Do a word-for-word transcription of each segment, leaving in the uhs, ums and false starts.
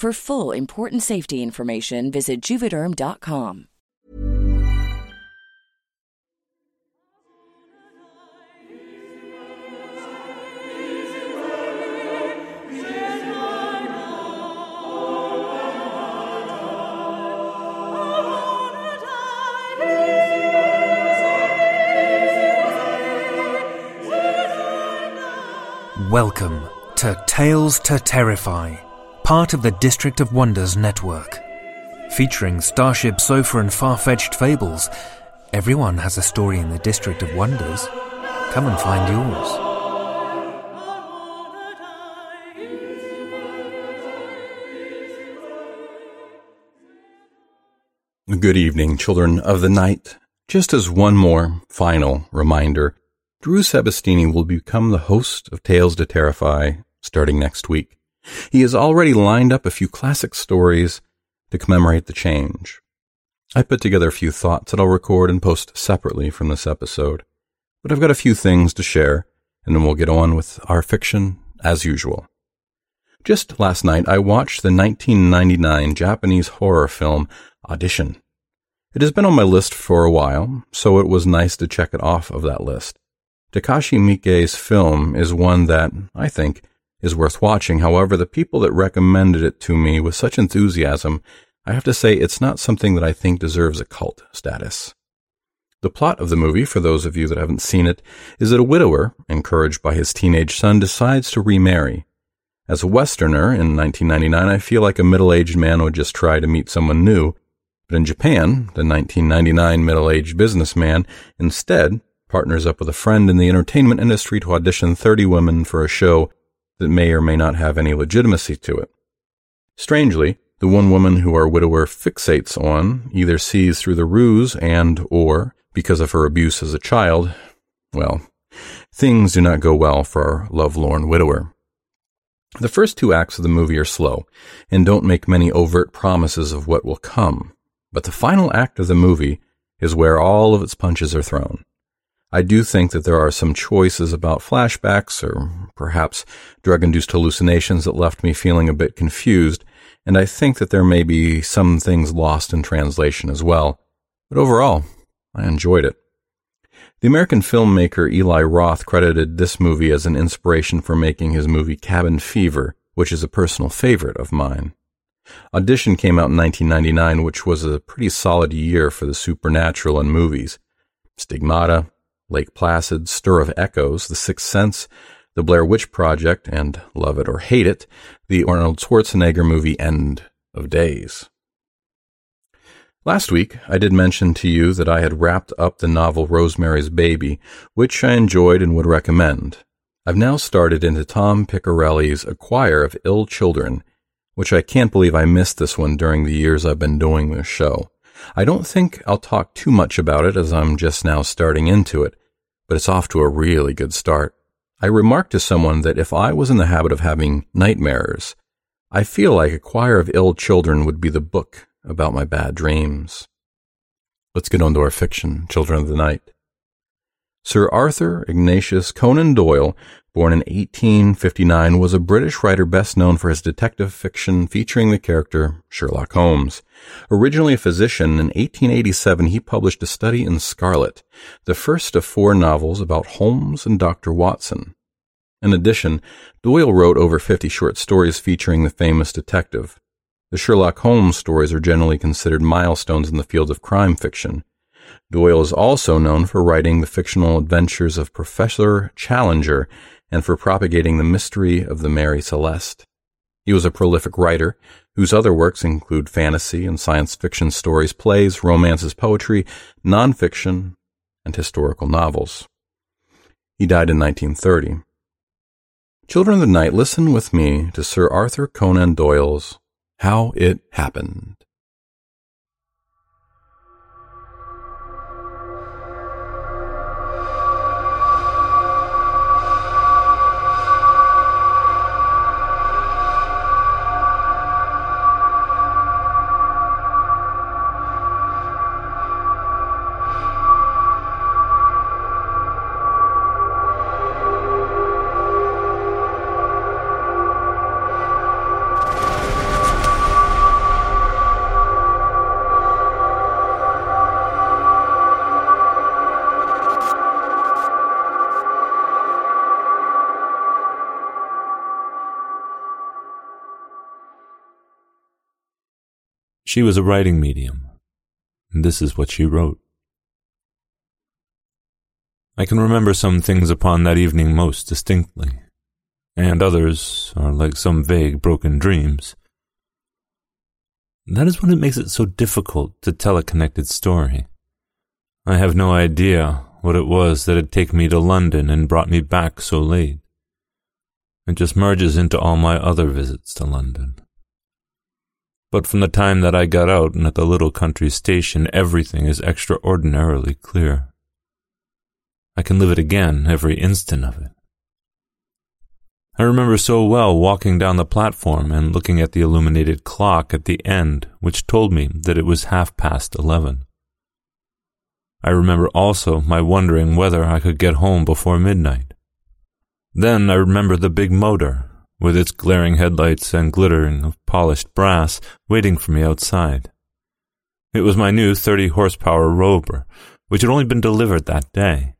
For full, important safety information, visit Juvederm dot com. Welcome to Tales to Terrify, part of the District of Wonders network. Featuring Starship Sofa and far-fetched fables, everyone has a story in the District of Wonders. Come and find yours. Good evening, children of the night. Just as one more final reminder, Drew Sebesteny will become the host of Tales to Terrify starting next week. He has already lined up a few classic stories to commemorate the change. I put together a few thoughts that I'll record and post separately from this episode, but I've got a few things to share, and then we'll get on with our fiction as usual. Just last night, I watched the nineteen ninety-nine Japanese horror film Audition. It has been on my list for a while, so it was nice to check it off of that list. Takashi Miike's film is one that, I think, is worth watching. However, the people that recommended it to me with such enthusiasm, I have to say it's not something that I think deserves a cult status. The plot of the movie, for those of you that haven't seen it, is that a widower, encouraged by his teenage son, decides to remarry. As a Westerner in nineteen ninety-nine, I feel like a middle-aged man would just try to meet someone new. But in Japan, the nineteen ninety-nine middle-aged businessman instead partners up with a friend in the entertainment industry to audition thirty women for a show that may or may not have any legitimacy to it. Strangely, the one woman who our widower fixates on either sees through the ruse and or, because of her abuse as a child, well, things do not go well for our lovelorn widower. The first two acts of the movie are slow and don't make many overt promises of what will come, but the final act of the movie is where all of its punches are thrown. I do think that there are some choices about flashbacks or perhaps drug-induced hallucinations that left me feeling a bit confused, and I think that there may be some things lost in translation as well. But overall, I enjoyed it. The American filmmaker Eli Roth credited this movie as an inspiration for making his movie Cabin Fever, which is a personal favorite of mine. Audition came out in nineteen ninety-nine, which was a pretty solid year for the supernatural in movies. Stigmata, Lake Placid, Stir of Echoes, The Sixth Sense, The Blair Witch Project, and Love It or Hate It, the Arnold Schwarzenegger movie End of Days. Last week, I did mention to you that I had wrapped up the novel Rosemary's Baby, which I enjoyed and would recommend. I've now started into Tom Piccarelli's A Choir of Ill Children, which I can't believe I missed this one during the years I've been doing this show. I don't think I'll talk too much about it as I'm just now starting into it, but it's off to a really good start. I remarked to someone that if I was in the habit of having nightmares, I feel like A Choir of Ill Children would be the book about my bad dreams. Let's get on to our fiction, Children of the Night. Sir Arthur Ignatius Conan Doyle, born in eighteen fifty-nine, was a British writer best known for his detective fiction featuring the character Sherlock Holmes. Originally a physician, in eighteen eighty-seven he published A Study in Scarlet, the first of four novels about Holmes and Doctor Watson. In addition, Doyle wrote over fifty short stories featuring the famous detective. The Sherlock Holmes stories are generally considered milestones in the field of crime fiction. Doyle is also known for writing the fictional adventures of Professor Challenger and for propagating the mystery of the Mary Celeste. He was a prolific writer whose other works include fantasy and science fiction stories, plays, romances, poetry, nonfiction, and historical novels. He died in nineteen thirty. Children of the Night, listen with me to Sir Arthur Conan Doyle's How It Happened. She was a writing medium, and this is what she wrote. I can remember some things upon that evening most distinctly, and others are like some vague broken dreams. That is what it makes it so difficult to tell a connected story. I have no idea what it was that had taken me to London and brought me back so late. It just merges into all my other visits to London. But from the time that I got out and at the little country station, everything is extraordinarily clear. I can live it again, every instant of it. I remember so well walking down the platform and looking at the illuminated clock at the end, which told me that it was half past eleven. I remember also my wondering whether I could get home before midnight. Then I remember the big motor, with its glaring headlights and glittering of polished brass, waiting for me outside. It was my new thirty horsepower Rover, which had only been delivered that day.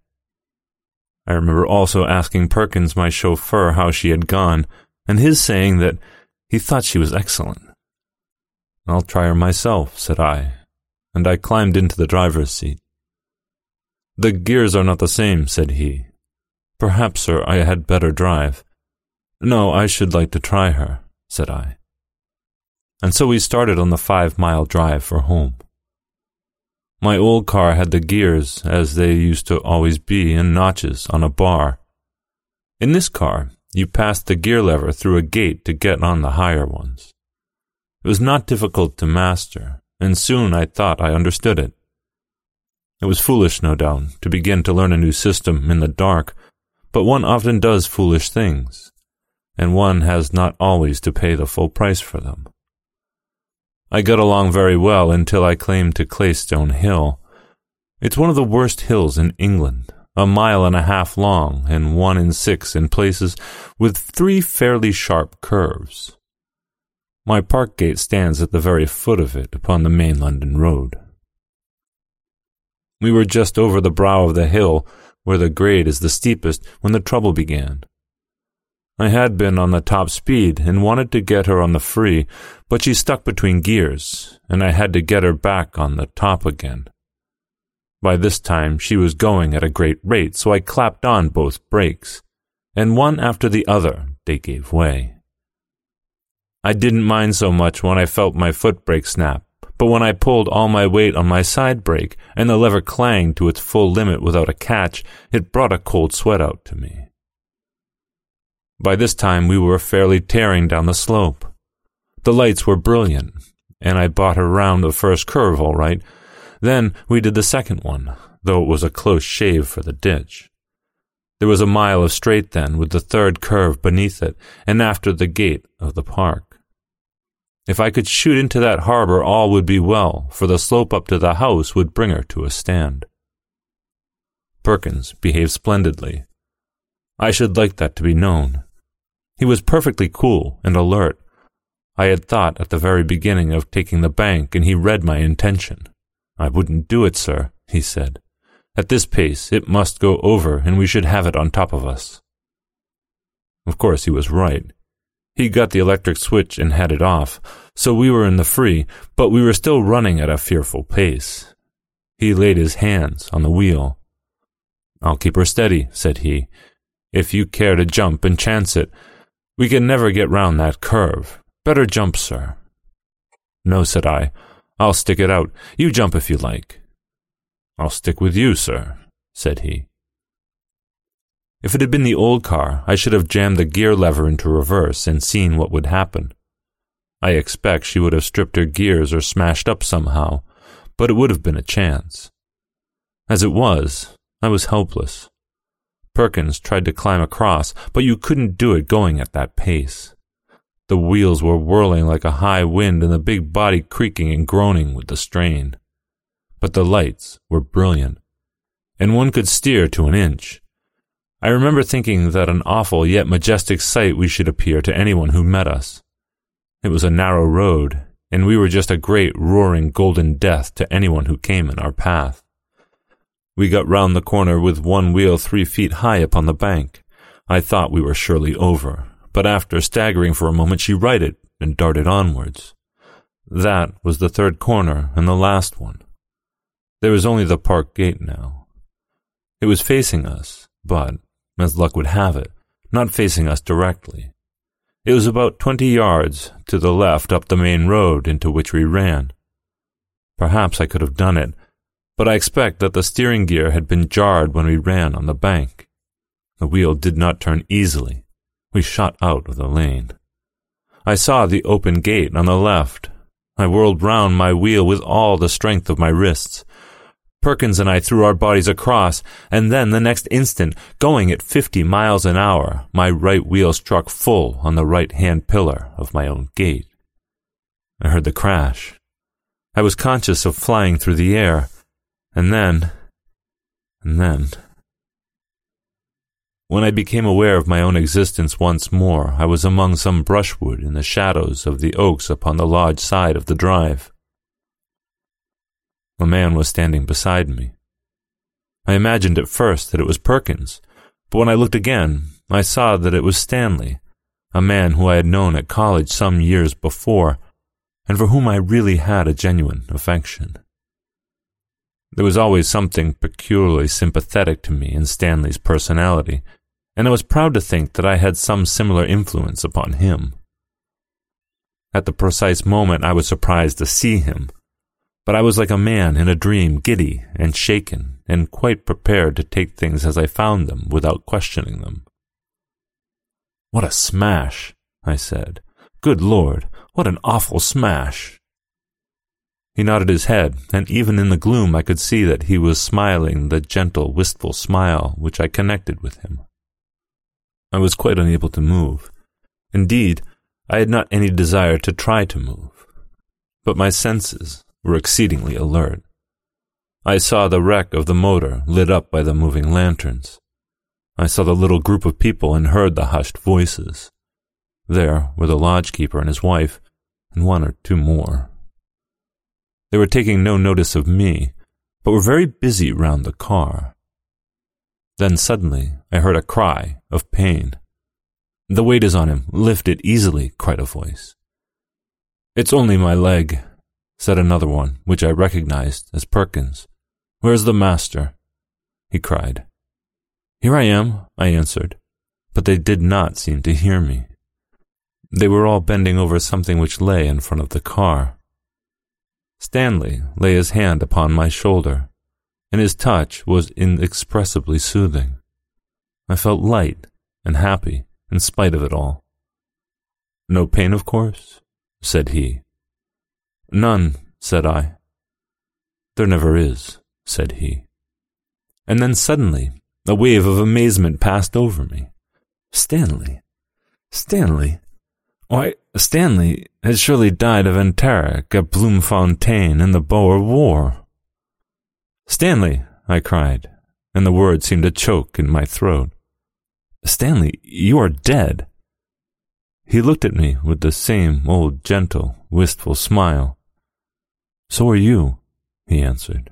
I remember also asking Perkins, my chauffeur, how she had gone, and his saying that he thought she was excellent. "I'll try her myself," said I, and I climbed into the driver's seat. "The gears are not the same," said he. "Perhaps, sir, I had better drive." "No, I should like to try her," said I. And so we started on the five-mile drive for home. My old car had the gears, as they used to always be, in notches on a bar. In this car, you passed the gear lever through a gate to get on the higher ones. It was not difficult to master, and soon I thought I understood it. It was foolish, no doubt, to begin to learn a new system in the dark, but one often does foolish things, and one has not always to pay the full price for them. I got along very well until I came to Claystone Hill. It's one of the worst hills in England, a mile and a half long and one in six in places, with three fairly sharp curves. My park gate stands at the very foot of it upon the main London road. We were just over the brow of the hill, where the grade is the steepest, when the trouble began. I had been on the top speed and wanted to get her on the free, but she stuck between gears, and I had to get her back on the top again. By this time she was going at a great rate, so I clapped on both brakes, and one after the other they gave way. I didn't mind so much when I felt my foot brake snap, but when I pulled all my weight on my side brake and the lever clanged to its full limit without a catch, it brought a cold sweat out to me. By this time we were fairly tearing down the slope. The lights were brilliant, and I bought her round the first curve all right. Then we did the second one, though it was a close shave for the ditch. There was a mile of straight then, with the third curve beneath it, and after the gate of the park. If I could shoot into that harbor, all would be well, for the slope up to the house would bring her to a stand. Perkins behaved splendidly. I should like that to be known. He was perfectly cool and alert. I had thought at the very beginning of taking the bank, and he read my intention. "I wouldn't do it, sir," he said. "At this pace, it must go over, and we should have it on top of us." Of course, he was right. He got the electric switch and had it off, so we were in the free, but we were still running at a fearful pace. He laid his hands on the wheel. "I'll keep her steady," said he, "if you care to jump and chance it. We can never get round that curve. Better jump, sir." "No," said I. "I'll stick it out. You jump if you like." "I'll stick with you, sir," said he. If it had been the old car, I should have jammed the gear lever into reverse and seen what would happen. I expect she would have stripped her gears or smashed up somehow, but it would have been a chance. As it was, I was helpless. Perkins tried to climb across, but you couldn't do it going at that pace. The wheels were whirling like a high wind and the big body creaking and groaning with the strain. But the lights were brilliant, and one could steer to an inch. I remember thinking that an awful yet majestic sight we should appear to anyone who met us. It was a narrow road, and we were just a great roaring golden death to anyone who came in our path. We got round the corner with one wheel three feet high upon the bank. I thought we were surely over. But after staggering for a moment, she righted and darted onwards. That was the third corner and the last one. There was only the park gate now. It was facing us, but, as luck would have it, not facing us directly. It was about twenty yards to the left up the main road into which we ran. Perhaps I could have done it, but I expect that the steering gear had been jarred when we ran on the bank. The wheel did not turn easily. We shot out of the lane. I saw the open gate on the left. I whirled round my wheel with all the strength of my wrists. Perkins and I threw our bodies across, and then the next instant, going at fifty miles an hour, my right wheel struck full on the right-hand pillar of my own gate. I heard the crash. I was conscious of flying through the air, and then, and then... When I became aware of my own existence once more, I was among some brushwood in the shadows of the oaks upon the lodge side of the drive. A man was standing beside me. I imagined at first that it was Perkins, but when I looked again, I saw that it was Stanley, a man who I had known at college some years before, and for whom I really had a genuine affection. There was always something peculiarly sympathetic to me in Stanley's personality, and I was proud to think that I had some similar influence upon him. At the precise moment, I was surprised to see him, but I was like a man in a dream, giddy and shaken, and quite prepared to take things as I found them without questioning them. "What a smash!" I said. "Good Lord, what an awful smash!" He nodded his head, and even in the gloom I could see that he was smiling the gentle, wistful smile which I connected with him. I was quite unable to move. Indeed, I had not any desire to try to move. But my senses were exceedingly alert. I saw the wreck of the motor lit up by the moving lanterns. I saw the little group of people and heard the hushed voices. There were the lodgekeeper and his wife, and one or two more. They were taking no notice of me, but were very busy round the car. Then suddenly I heard a cry of pain. "The weight is on him. Lift it easily," cried a voice. "It's only my leg," said another one, which I recognized as Perkins. "Where's the master?" he cried. "Here I am," I answered, but they did not seem to hear me. They were all bending over something which lay in front of the car. Stanley lay his hand upon my shoulder, and his touch was inexpressibly soothing. I felt light and happy in spite of it all. "No pain, of course," said he. "None," said I. "There never is," said he. And then suddenly A wave of amazement passed over me. Stanley. Stanley. Why, Stanley had surely died of enteric at Bloemfontein in the Boer War. Stanley, I cried, and the words seemed to choke in my throat. Stanley, you are dead. He looked at me with the same old gentle, wistful smile. So are you, he answered.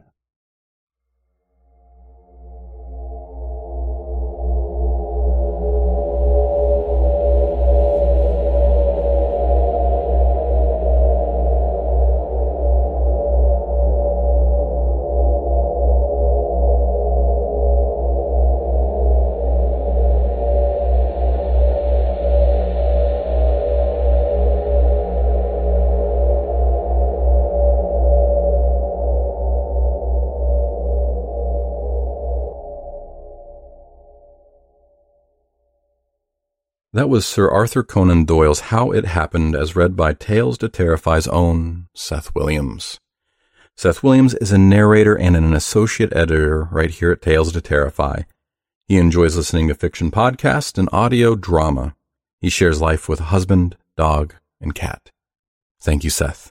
That was Sir Arthur Conan Doyle's How It Happened, as read by Tales to Terrify's own Seth Williams. Seth Williams is a narrator and an associate editor right here at Tales to Terrify. He enjoys listening to fiction podcasts and audio drama. He shares life with a husband, dog, and cat. Thank you, Seth.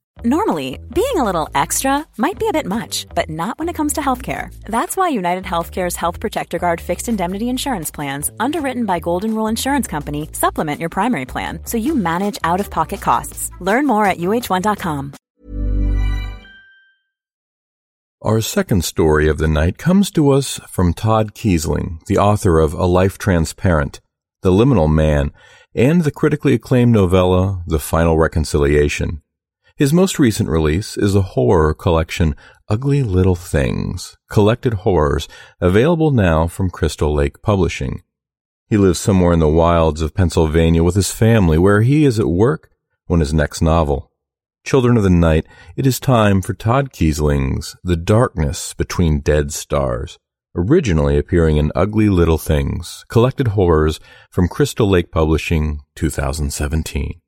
Normally, being a little extra might be a bit much, but not when it comes to healthcare. That's why United Healthcare's Health Protector Guard fixed indemnity insurance plans, underwritten by Golden Rule Insurance Company, supplement your primary plan so you manage out-of-pocket costs. Learn more at U H one dot com. Our second story of the night comes to us from Todd Keisling, the author of A Life Transparent, The Liminal Man, and the critically acclaimed novella The Final Reconciliation. His most recent release is a horror collection, Ugly Little Things, Collected Horrors, available now from Crystal Lake Publishing. He lives somewhere in the wilds of Pennsylvania with his family, where he is at work when his next novel, Children of the Night, it is time for Todd Kiesling's The Darkness Between Dead Stars, originally appearing in Ugly Little Things, Collected Horrors from Crystal Lake Publishing, two thousand seventeen.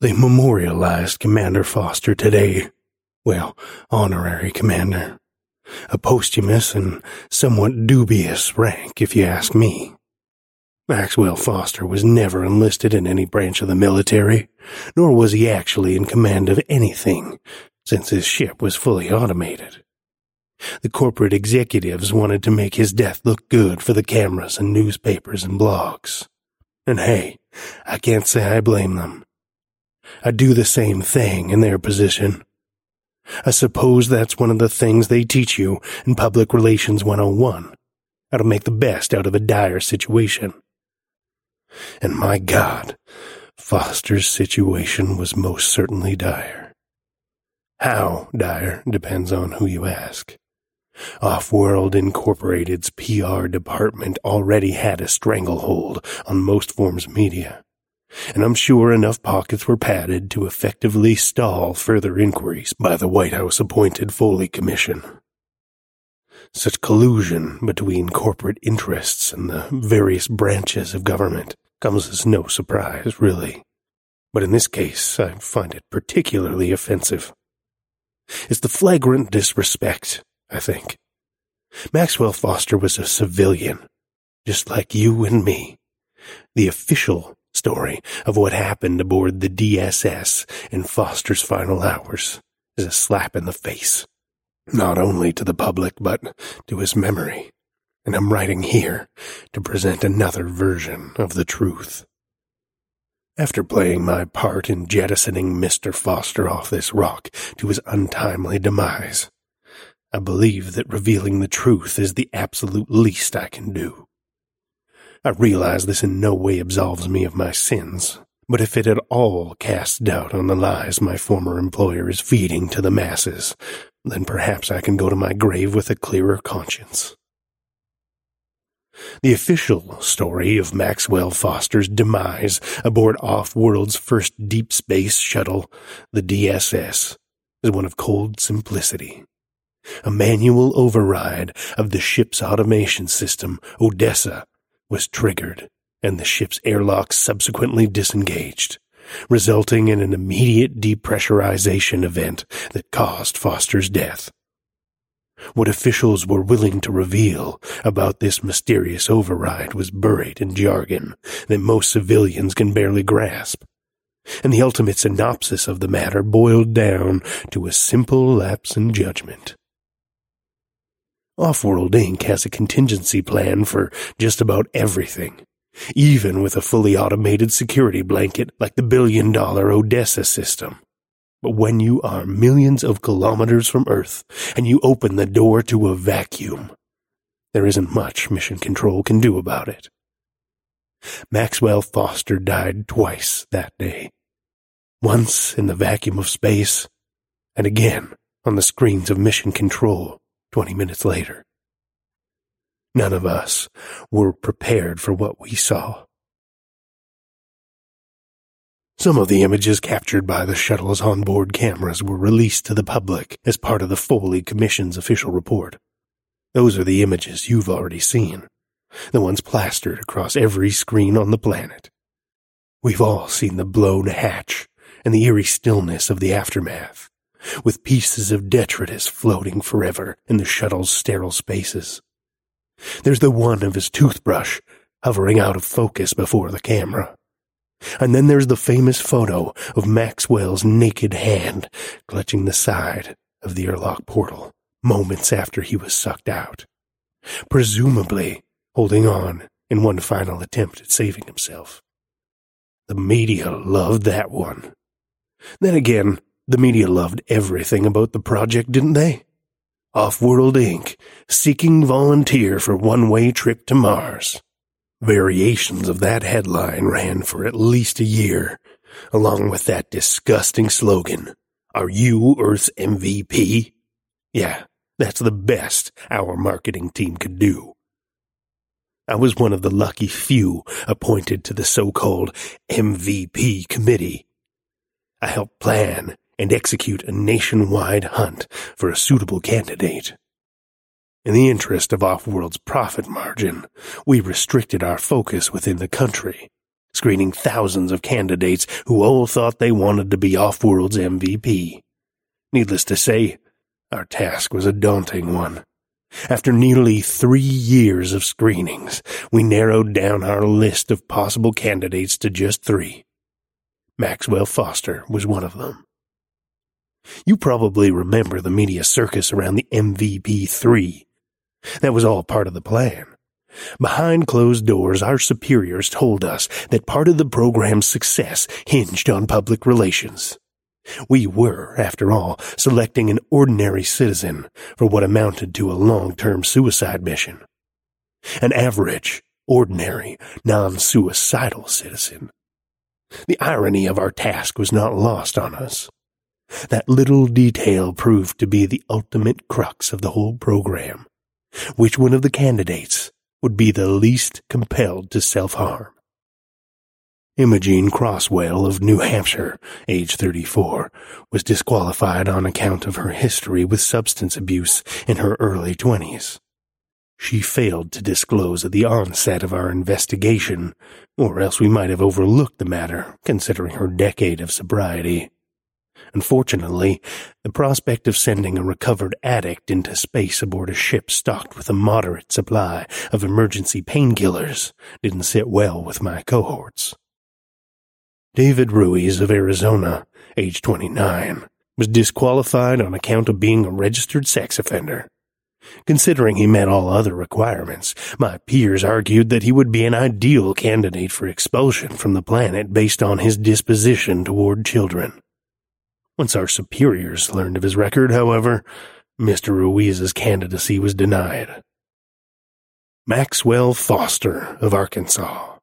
They memorialized Commander Foster today. Well, honorary commander. A posthumous and somewhat dubious rank, if you ask me. Maxwell Foster was never enlisted in any branch of the military, nor was he actually in command of anything, since his ship was fully automated. The corporate executives wanted to make his death look good for the cameras and newspapers and blogs. And hey, I can't say I blame them. I'd do the same thing in their position. I suppose that's one of the things they teach you in Public Relations one oh one, how to make the best out of a dire situation. And my God, Foster's situation was most certainly dire. How dire depends on who you ask. Offworld Incorporated's P R department already had a stranglehold on most forms of media, and I'm sure enough pockets were padded to effectively stall further inquiries by the White House-appointed Foley Commission. Such collusion between corporate interests and the various branches of government comes as no surprise, really. But in this case, I find it particularly offensive. It's the flagrant disrespect, I think. Maxwell Foster was a civilian, just like you and me. The official story of what happened aboard the D S S in Foster's final hours is a slap in the face, not only to the public, but to his memory. And I'm writing here to present another version of the truth. After playing my part in jettisoning Mister Foster off this rock to his untimely demise, I believe that revealing the truth is the absolute least I can do. I realize this in no way absolves me of my sins, but if it at all casts doubt on the lies my former employer is feeding to the masses, then perhaps I can go to my grave with a clearer conscience. The official story of Maxwell Foster's demise aboard Offworld's first deep space shuttle, the D S S, is one of cold simplicity. A manual override of the ship's automation system, Odessa, was triggered, and the ship's airlock subsequently disengaged, resulting in an immediate depressurization event that caused Foster's death. What officials were willing to reveal about this mysterious override was buried in jargon that most civilians can barely grasp, and the ultimate synopsis of the matter boiled down to a simple lapse in judgment. Offworld Incorporated has a contingency plan for just about everything, even with a fully automated security blanket like the billion-dollar Odessa system. But when you are millions of kilometers from Earth and you open the door to a vacuum, there isn't much Mission Control can do about it. Maxwell Foster died twice that day. Once in the vacuum of space, and again on the screens of Mission Control twenty minutes later. None of us were prepared for what we saw. Some of the images captured by the shuttle's onboard cameras were released to the public as part of the Foley Commission's official report. Those are the images you've already seen, the ones plastered across every screen on the planet. We've all seen the blown hatch and the eerie stillness of the aftermath, with pieces of detritus floating forever in the shuttle's sterile spaces. There's the one of his toothbrush hovering out of focus before the camera. And then there's the famous photo of Maxwell's naked hand clutching the side of the airlock portal moments after he was sucked out, presumably holding on in one final attempt at saving himself. The media loved that one. Then again, the media loved everything about the project, didn't they? Offworld Incorporated, seeking volunteer for one-way trip to Mars. Variations of that headline ran for at least a year, along with that disgusting slogan, "Are you Earth's M V P?" Yeah, that's the best our marketing team could do. I was one of the lucky few appointed to the so-called M V P committee. I helped plan and execute a nationwide hunt for a suitable candidate. In the interest of Offworld's profit margin, we restricted our focus within the country, screening thousands of candidates who all thought they wanted to be Offworld's M V P. Needless to say, our task was a daunting one, After nearly three years of screenings, we narrowed down our list of possible candidates to just three. Maxwell Foster was one of them. You probably remember the media circus around the M V P three. That was all part of the plan. Behind closed doors, our superiors told us that part of the program's success hinged on public relations. We were, after all, selecting an ordinary citizen for what amounted to a long-term suicide mission. An average, ordinary, non-suicidal citizen. The irony of our task was not lost on us. That little detail proved to be the ultimate crux of the whole program. Which one of the candidates would be the least compelled to self-harm? Imogene Crosswell of New Hampshire, age thirty-four, was disqualified on account of her history with substance abuse in her early twenties. She failed to disclose at the onset of our investigation, or else we might have overlooked the matter, considering her decade of sobriety. Unfortunately, the prospect of sending a recovered addict into space aboard a ship stocked with a moderate supply of emergency painkillers didn't sit well with my cohorts. David Ruiz of Arizona, age twenty-nine, was disqualified on account of being a registered sex offender. Considering he met all other requirements, my peers argued that he would be an ideal candidate for expulsion from the planet based on his disposition toward children. Once our superiors learned of his record, however, Mister Ruiz's candidacy was denied. Maxwell Foster of Arkansas,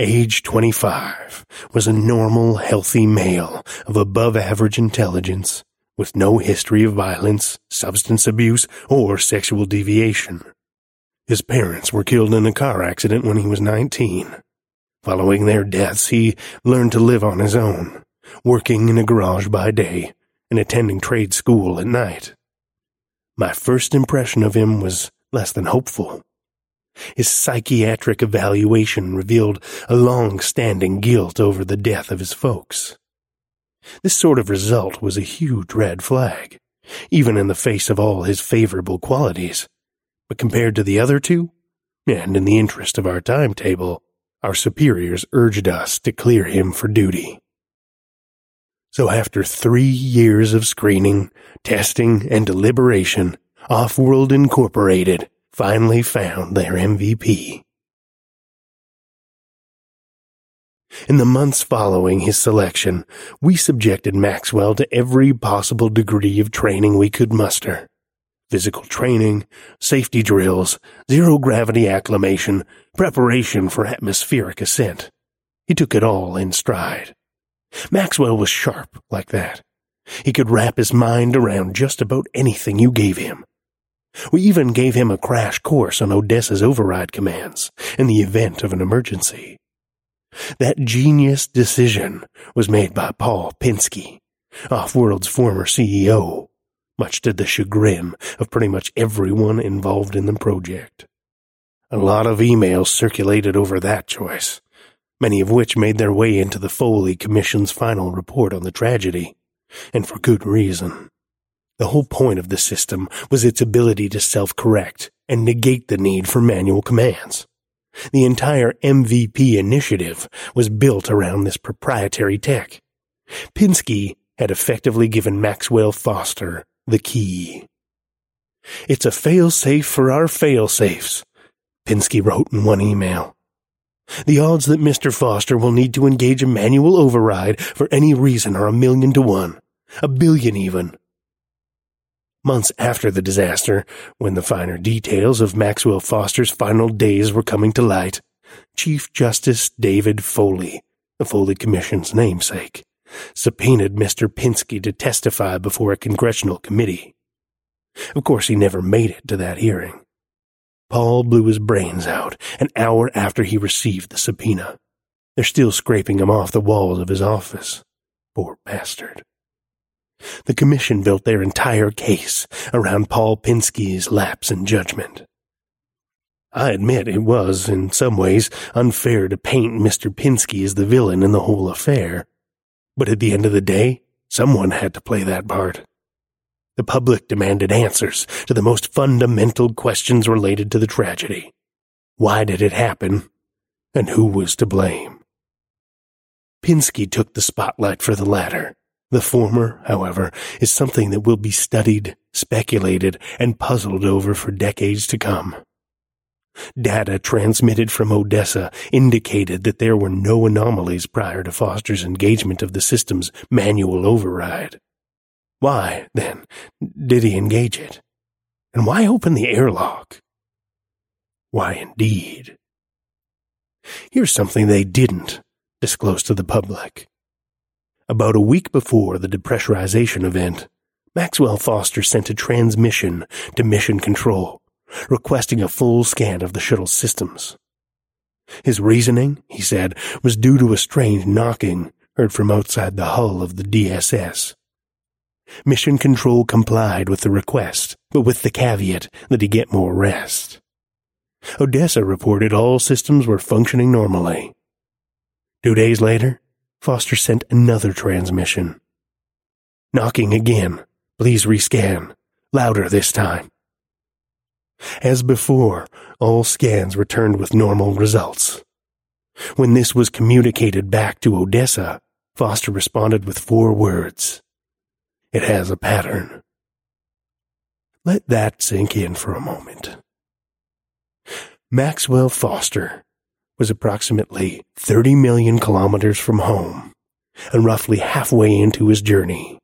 age twenty-five, was a normal, healthy male of above-average intelligence, with no history of violence, substance abuse, or sexual deviation. His parents were killed in a car accident when he was nineteen. Following their deaths, he learned to live on his own, working in a garage by day and attending trade school at night. My first impression of him was less than hopeful. His psychiatric evaluation revealed a long-standing guilt over the death of his folks. This sort of result was a huge red flag, even in the face of all his favorable qualities. But compared to the other two, and in the interest of our timetable, our superiors urged us to clear him for duty. So after three years of screening, testing, and deliberation, Offworld Incorporated finally found their M V P. In the months following his selection, we subjected Maxwell to every possible degree of training we could muster. Physical training, safety drills, zero-gravity acclimation, preparation for atmospheric ascent. He took it all in stride. Maxwell was sharp like that. He could wrap his mind around just about anything you gave him. We even gave him a crash course on Odessa's override commands in the event of an emergency. That genius decision was made by Paul Pinsky, Offworld's former C E O, much to the chagrin of pretty much everyone involved in the project. A lot of emails circulated over that choice, many of which made their way into the Foley Commission's final report on the tragedy, and for good reason. The whole point of the system was its ability to self-correct and negate the need for manual commands. The entire M V P initiative was built around this proprietary tech. Pinsky had effectively given Maxwell Foster the key. "It's a fail-safe for our fail-safes," Pinsky wrote in one email. "The odds that Mister Foster will need to engage a manual override for any reason are a million to one, a billion even." Months after the disaster, when the finer details of Maxwell Foster's final days were coming to light, Chief Justice David Foley, the Foley Commission's namesake, subpoenaed Mister Pinsky to testify before a congressional committee. Of course, he never made it to that hearing. Paul blew his brains out an hour after he received the subpoena. They're still scraping him off the walls of his office. Poor bastard. The commission built their entire case around Paul Pinsky's lapse in judgment. I admit it was, in some ways, unfair to paint Mister Pinsky as the villain in the whole affair. But at the end of the day, someone had to play that part. The public demanded answers to the most fundamental questions related to the tragedy. Why did it happen? And who was to blame? Pinsky took the spotlight for the latter. The former, however, is something that will be studied, speculated, and puzzled over for decades to come. Data transmitted from Odessa indicated that there were no anomalies prior to Foster's engagement of the system's manual override. Why, then, did he engage it? And why open the airlock? Why, indeed? Here's something they didn't disclose to the public. About a week before the depressurization event, Maxwell Foster sent a transmission to Mission Control, requesting a full scan of the shuttle's systems. His reasoning, he said, was due to a strange knocking heard from outside the hull of the D S S. Mission Control complied with the request, but with the caveat that he get more rest. Odessa reported all systems were functioning normally. Two days later, Foster sent another transmission. Knocking again. Please rescan. Louder this time. As before, all scans returned with normal results. When this was communicated back to Odessa, Foster responded with four words. It has a pattern. Let that sink in for a moment. Maxwell Foster was approximately thirty million kilometers from home and roughly halfway into his journey.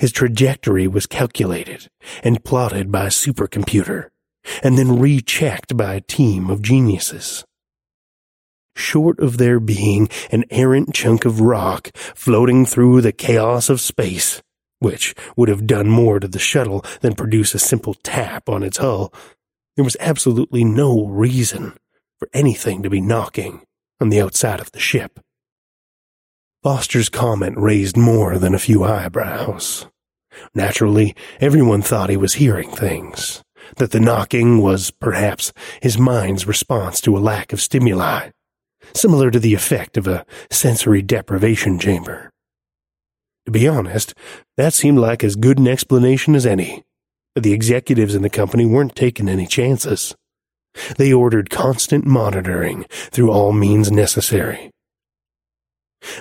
His trajectory was calculated and plotted by a supercomputer and then rechecked by a team of geniuses. Short of there being an errant chunk of rock floating through the chaos of space, which would have done more to the shuttle than produce a simple tap on its hull, there was absolutely no reason for anything to be knocking on the outside of the ship. Foster's comment raised more than a few eyebrows. Naturally, everyone thought he was hearing things, that the knocking was, perhaps, his mind's response to a lack of stimuli, similar to the effect of a sensory deprivation chamber. To be honest, that seemed like as good an explanation as any. But the executives in the company weren't taking any chances. They ordered constant monitoring through all means necessary.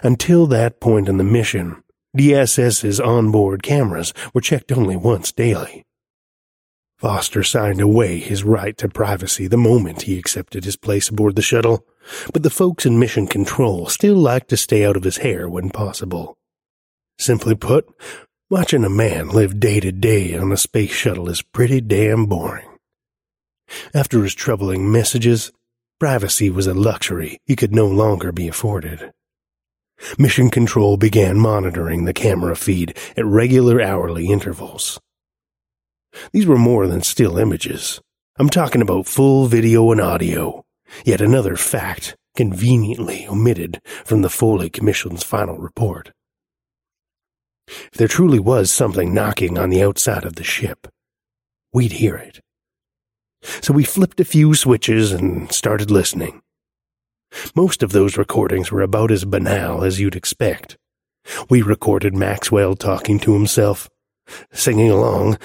Until that point in the mission, D S S's onboard cameras were checked only once daily. Foster signed away his right to privacy the moment he accepted his place aboard the shuttle, but the folks in Mission Control still liked to stay out of his hair when possible. Simply put, watching a man live day to day on a space shuttle is pretty damn boring. After his troubling messages, privacy was a luxury he could no longer be afforded. Mission Control began monitoring the camera feed at regular hourly intervals. These were more than still images. I'm talking about full video and audio, yet another fact conveniently omitted from the Foley Commission's final report. If there truly was something knocking on the outside of the ship, we'd hear it. So we flipped a few switches and started listening. Most of those recordings were about as banal as you'd expect. We recorded Maxwell talking to himself, singing along,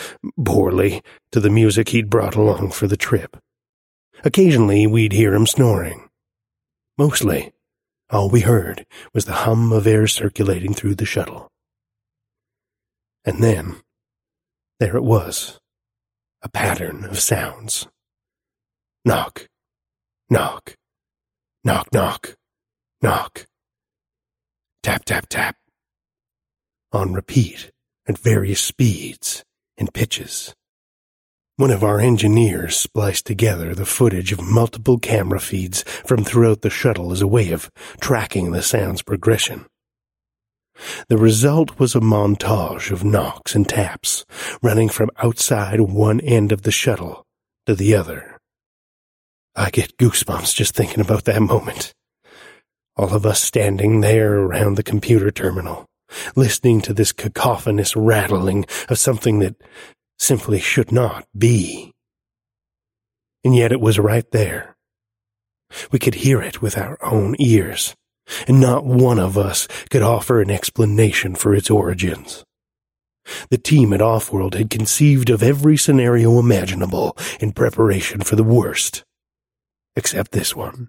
poorly, to the music he'd brought along for the trip. Occasionally we'd hear him snoring. Mostly, all we heard was the hum of air circulating through the shuttle. And then, there it was, a pattern of sounds. Knock, knock, knock, knock, knock, tap, tap, tap, on repeat at various speeds and pitches. One of our engineers spliced together the footage of multiple camera feeds from throughout the shuttle as a way of tracking the sound's progression. The result was a montage of knocks and taps, running from outside one end of the shuttle to the other. I get goosebumps just thinking about that moment. All of us standing there around the computer terminal, listening to this cacophonous rattling of something that simply should not be. And yet it was right there. We could hear it with our own ears. And not one of us could offer an explanation for its origins. The team at Offworld had conceived of every scenario imaginable in preparation for the worst, except this one.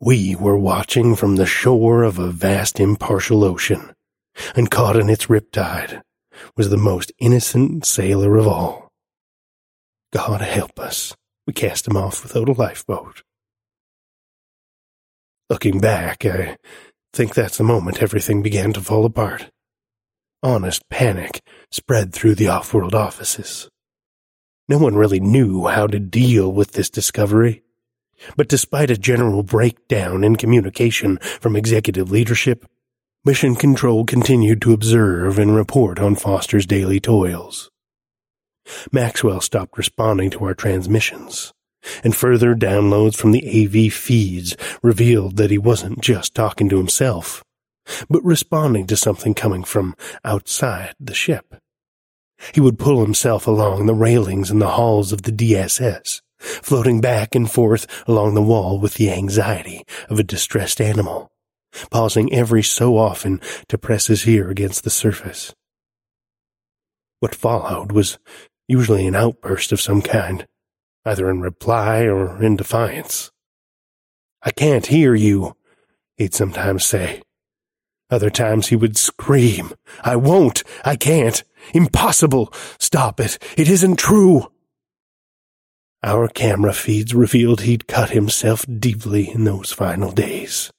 We were watching from the shore of a vast impartial ocean, and caught in its riptide was the most innocent sailor of all. God help us, we cast him off without a lifeboat. Looking back, I think that's the moment everything began to fall apart. Honest panic spread through the Offworld offices. No one really knew how to deal with this discovery, but despite a general breakdown in communication from executive leadership, Mission Control continued to observe and report on Foster's daily toils. Maxwell stopped responding to our transmissions, and further downloads from the A V feeds revealed that he wasn't just talking to himself, but responding to something coming from outside the ship. He would pull himself along the railings in the halls of the D S S, floating back and forth along the wall with the anxiety of a distressed animal, pausing every so often to press his ear against the surface. What followed was usually an outburst of some kind, either in reply or in defiance. "I can't hear you," he'd sometimes say. Other times he would scream, "I won't! I can't! Impossible! Stop it! It isn't true!" Our camera feeds revealed he'd cut himself deeply in those final days.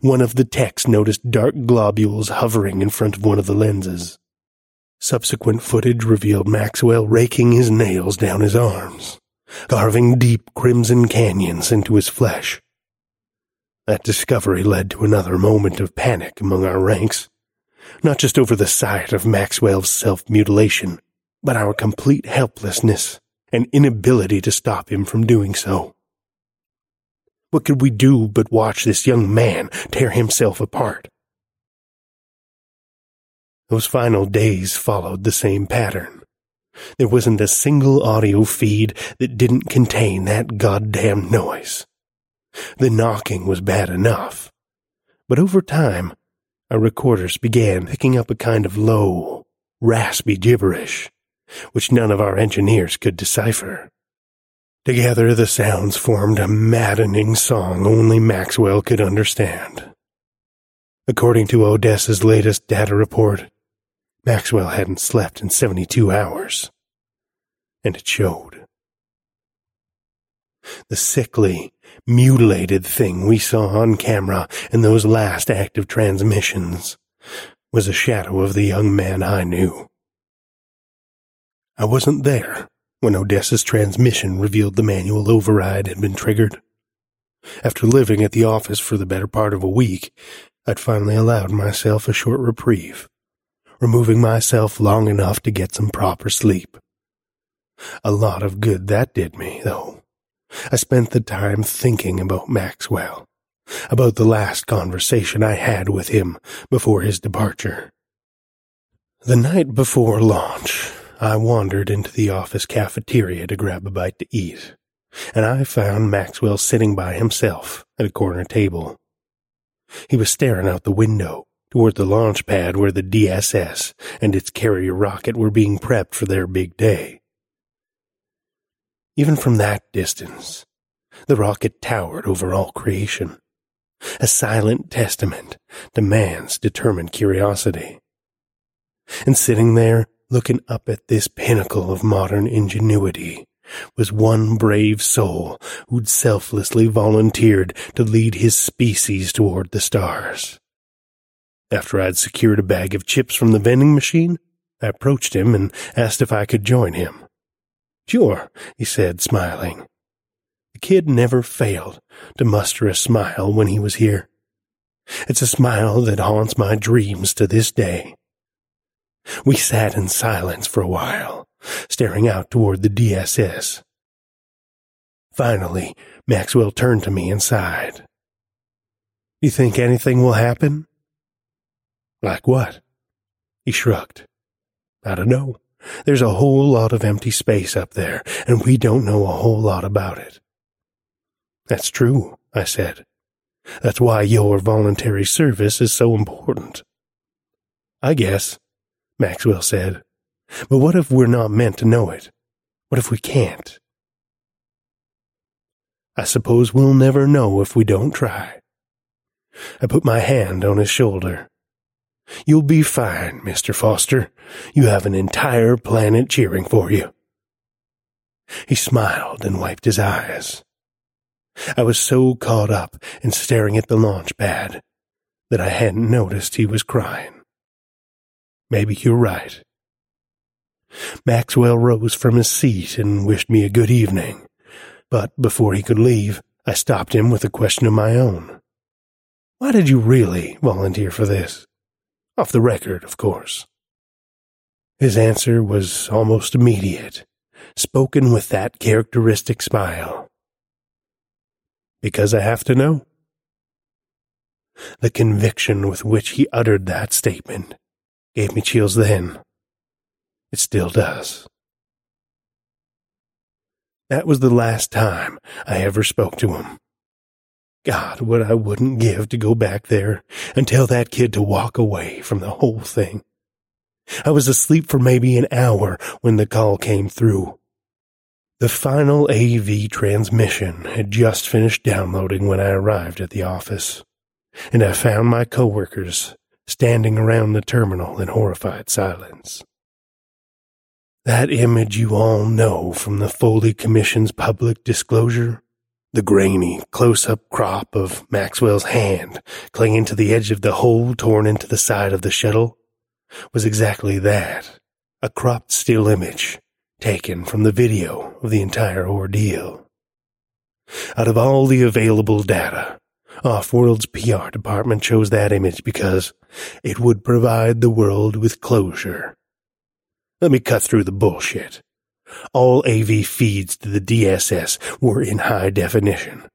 One of the techs noticed dark globules hovering in front of one of the lenses. Subsequent footage revealed Maxwell raking his nails down his arms, carving deep crimson canyons into his flesh. That discovery led to another moment of panic among our ranks, not just over the sight of Maxwell's self-mutilation, but our complete helplessness and inability to stop him from doing so. What could we do but watch this young man tear himself apart? Those final days followed the same pattern. There wasn't a single audio feed that didn't contain that goddamn noise. The knocking was bad enough, but over time, our recorders began picking up a kind of low, raspy gibberish, which none of our engineers could decipher. Together, the sounds formed a maddening song only Maxwell could understand. According to Odessa's latest data report, Maxwell hadn't slept in seventy-two hours, and it showed. The sickly, mutilated thing we saw on camera in those last active transmissions was a shadow of the young man I knew. I wasn't there when Odessa's transmission revealed the manual override had been triggered. After living at the office for the better part of a week, I'd finally allowed myself a short reprieve, removing myself long enough to get some proper sleep. A lot of good that did me, though. I spent the time thinking about Maxwell, about the last conversation I had with him before his departure. The night before launch, I wandered into the office cafeteria to grab a bite to eat, and I found Maxwell sitting by himself at a corner table. He was staring out the window toward the launch pad where the D S S and its carrier rocket were being prepped for their big day. Even from that distance, the rocket towered over all creation, a silent testament to man's determined curiosity. And sitting there, looking up at this pinnacle of modern ingenuity, was one brave soul who'd selflessly volunteered to lead his species toward the stars. After I'd secured a bag of chips from the vending machine, I approached him and asked if I could join him. "Sure," he said, smiling. The kid never failed to muster a smile when he was here. It's a smile that haunts my dreams to this day. We sat in silence for a while, staring out toward the D S S. Finally, Maxwell turned to me and sighed. "You think anything will happen?" "Like what?" He shrugged. "I don't know. There's a whole lot of empty space up there, and we don't know a whole lot about it." "That's true," I said. "That's why your voluntary service is so important." "I guess," Maxwell said. But what if we're not meant to know it? What if we can't? I suppose we'll never know if we don't try. I put my hand on his shoulder. You'll be fine, Mister Foster. You have an entire planet cheering for you. He smiled and wiped his eyes. I was so caught up in staring at the launch pad that I hadn't noticed he was crying. Maybe you're right. Maxwell rose from his seat and wished me a good evening, but before he could leave, I stopped him with a question of my own. Why did you really volunteer for this? Off the record, of course. His answer was almost immediate, spoken with that characteristic smile. Because I have to know. The conviction with which he uttered that statement gave me chills then. It still does. That was the last time I ever spoke to him. God, what I wouldn't give to go back there and tell that kid to walk away from the whole thing. I was asleep for maybe an hour when the call came through. The final A V transmission had just finished downloading when I arrived at the office, and I found my coworkers standing around the terminal in horrified silence. That image you all know from the Foley Commission's public disclosure, the grainy, close-up crop of Maxwell's hand clinging to the edge of the hole torn into the side of the shuttle, was exactly that, a cropped still image taken from the video of the entire ordeal. Out of all the available data, Offworld's P R department chose that image because it would provide the world with closure. Let me cut through the bullshit. All A V feeds to the D S S were in high definition.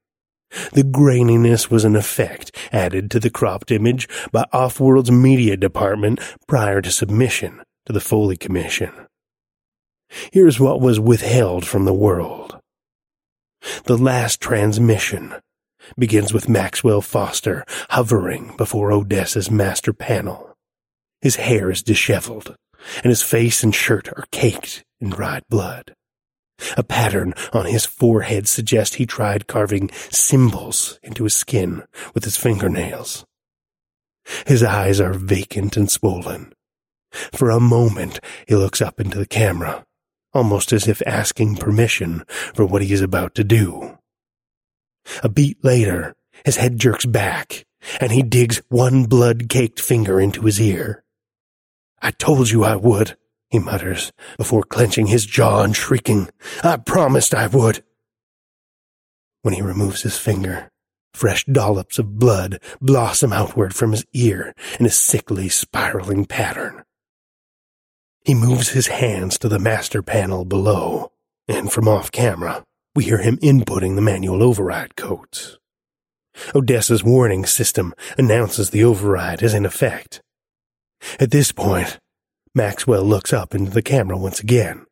The graininess was an effect added to the cropped image by Offworld's media department prior to submission to the Foley Commission. Here's what was withheld from the world. The last transmission begins with Maxwell Foster hovering before Odessa's master panel. His hair is disheveled, and his face and shirt are caked in dried blood. A pattern on his forehead suggests he tried carving symbols into his skin with his fingernails. His eyes are vacant and swollen. For a moment, he looks up into the camera, almost as if asking permission for what he is about to do. A beat later, his head jerks back, and he digs one blood-caked finger into his ear. I told you I would, he mutters, before clenching his jaw and shrieking. I promised I would. When he removes his finger, fresh dollops of blood blossom outward from his ear in a sickly, spiraling pattern. He moves his hands to the master panel below, and from off camera, we hear him inputting the manual override codes. Odessa's warning system announces the override is in effect. At this point, Maxwell looks up into the camera once again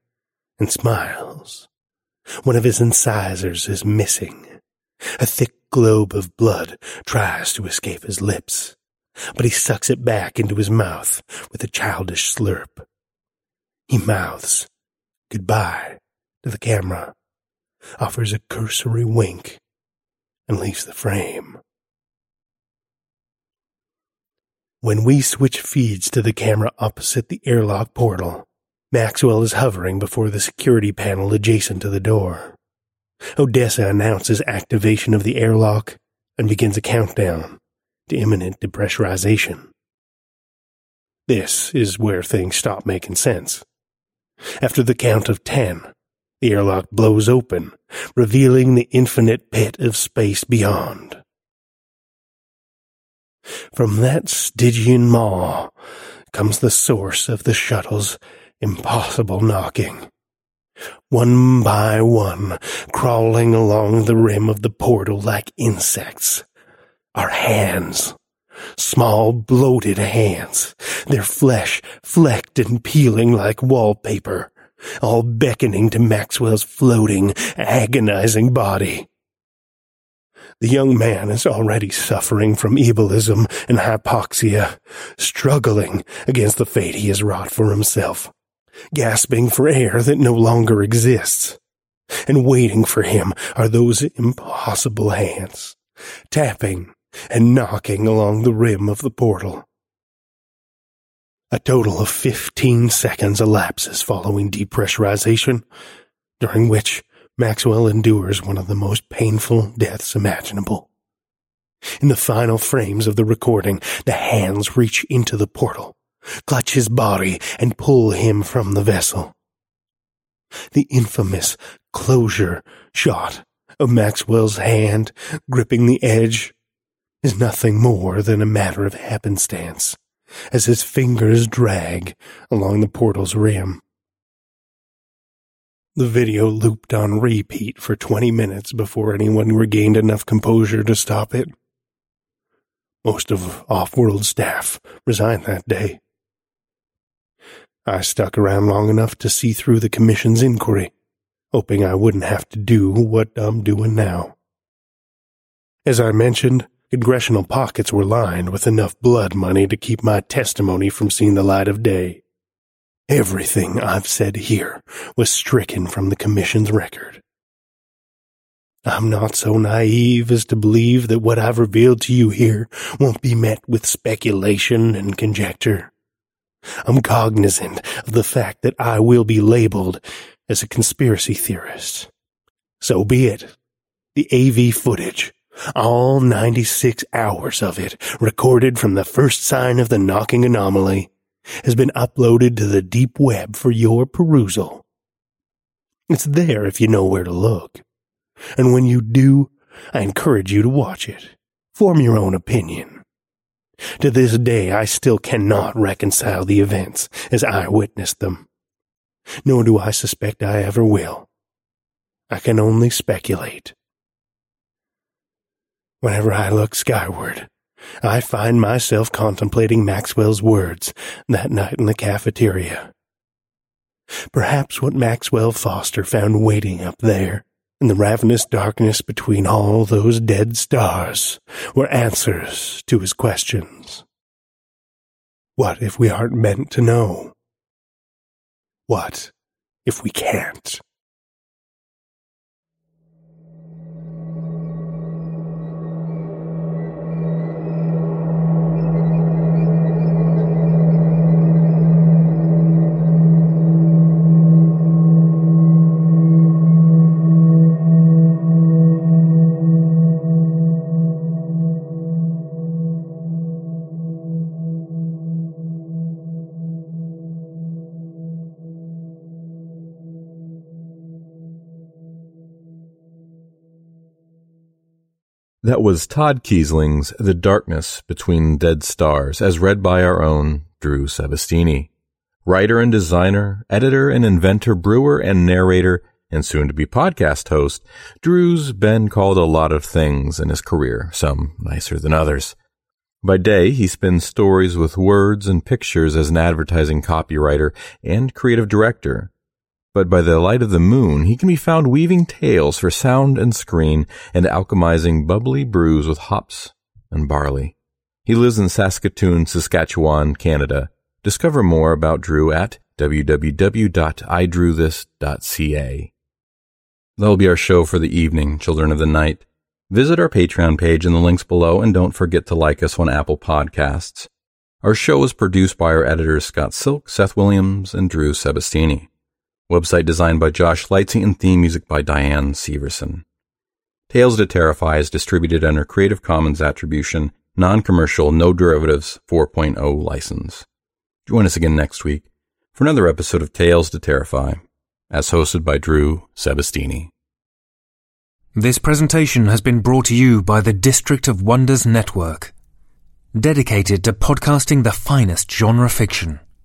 and smiles. One of his incisors is missing. A thick globe of blood tries to escape his lips, but he sucks it back into his mouth with a childish slurp. He mouths goodbye to the camera, offers a cursory wink, and leaves the frame. When we switch feeds to the camera opposite the airlock portal, Maxwell is hovering before the security panel adjacent to the door. Odessa announces activation of the airlock and begins a countdown to imminent depressurization. This is where things stop making sense. After the count of ten, the airlock blows open, revealing the infinite pit of space beyond. From that Stygian maw comes the source of the shuttle's impossible knocking. One by one, crawling along the rim of the portal like insects, are hands. Small, bloated hands, their flesh flecked and peeling like wallpaper, all beckoning to Maxwell's floating, agonizing body. The young man is already suffering from ebilism and hypoxia, struggling against the fate he has wrought for himself, gasping for air that no longer exists. And waiting for him are those impossible hands, tapping and knocking along the rim of the portal. A total of fifteen seconds elapses following depressurization, during which Maxwell endures one of the most painful deaths imaginable. In the final frames of the recording, the hands reach into the portal, clutch his body, and pull him from the vessel. The infamous closure shot of Maxwell's hand gripping the edge is nothing more than a matter of happenstance as his fingers drag along the portal's rim. The video looped on repeat for twenty minutes before anyone regained enough composure to stop it. Most of Offworld staff resigned that day. I stuck around long enough to see through the commission's inquiry, hoping I wouldn't have to do what I'm doing now. As I mentioned, congressional pockets were lined with enough blood money to keep my testimony from seeing the light of day. Everything I've said here was stricken from the commission's record. I'm not so naive as to believe that what I've revealed to you here won't be met with speculation and conjecture. I'm cognizant of the fact that I will be labeled as a conspiracy theorist. So be it. The A V footage, all ninety-six hours of it, recorded from the first sign of the knocking anomaly, has been uploaded to the deep web for your perusal. It's there if you know where to look. And when you do, I encourage you to watch it. Form your own opinion. To this day, I still cannot reconcile the events as I witnessed them. Nor do I suspect I ever will. I can only speculate. Whenever I look skyward, I find myself contemplating Maxwell's words that night in the cafeteria. Perhaps what Maxwell Foster found waiting up there in the ravenous darkness between all those dead stars were answers to his questions. What if we aren't meant to know? What if we can't? That was Todd Keisling's The Darkness Between Dead Stars, as read by our own Drew Sebesteny. Writer and designer, editor and inventor, brewer and narrator, and soon-to-be podcast host, Drew's been called a lot of things in his career, some nicer than others. By day, he spins stories with words and pictures as an advertising copywriter and creative director. But by the light of the moon, he can be found weaving tales for sound and screen and alchemizing bubbly brews with hops and barley. He lives in Saskatoon, Saskatchewan, Canada. Discover more about Drew at w w w dot i drew this dot c a. That'll be our show for the evening, Children of the Night. Visit our Patreon page in the links below, and don't forget to like us on Apple Podcasts. Our show is produced by our editors Scott Silk, Seth Williams, and Drew Sebesteny. Website designed by Josh Lightsey and theme music by Diane Severson. Tales to Terrify is distributed under Creative Commons Attribution, Non-Commercial, No Derivatives four point oh license. Join us again next week for another episode of Tales to Terrify, as hosted by Drew Sebesteny. This presentation has been brought to you by the District of Wonders Network, dedicated to podcasting the finest genre fiction.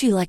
would you like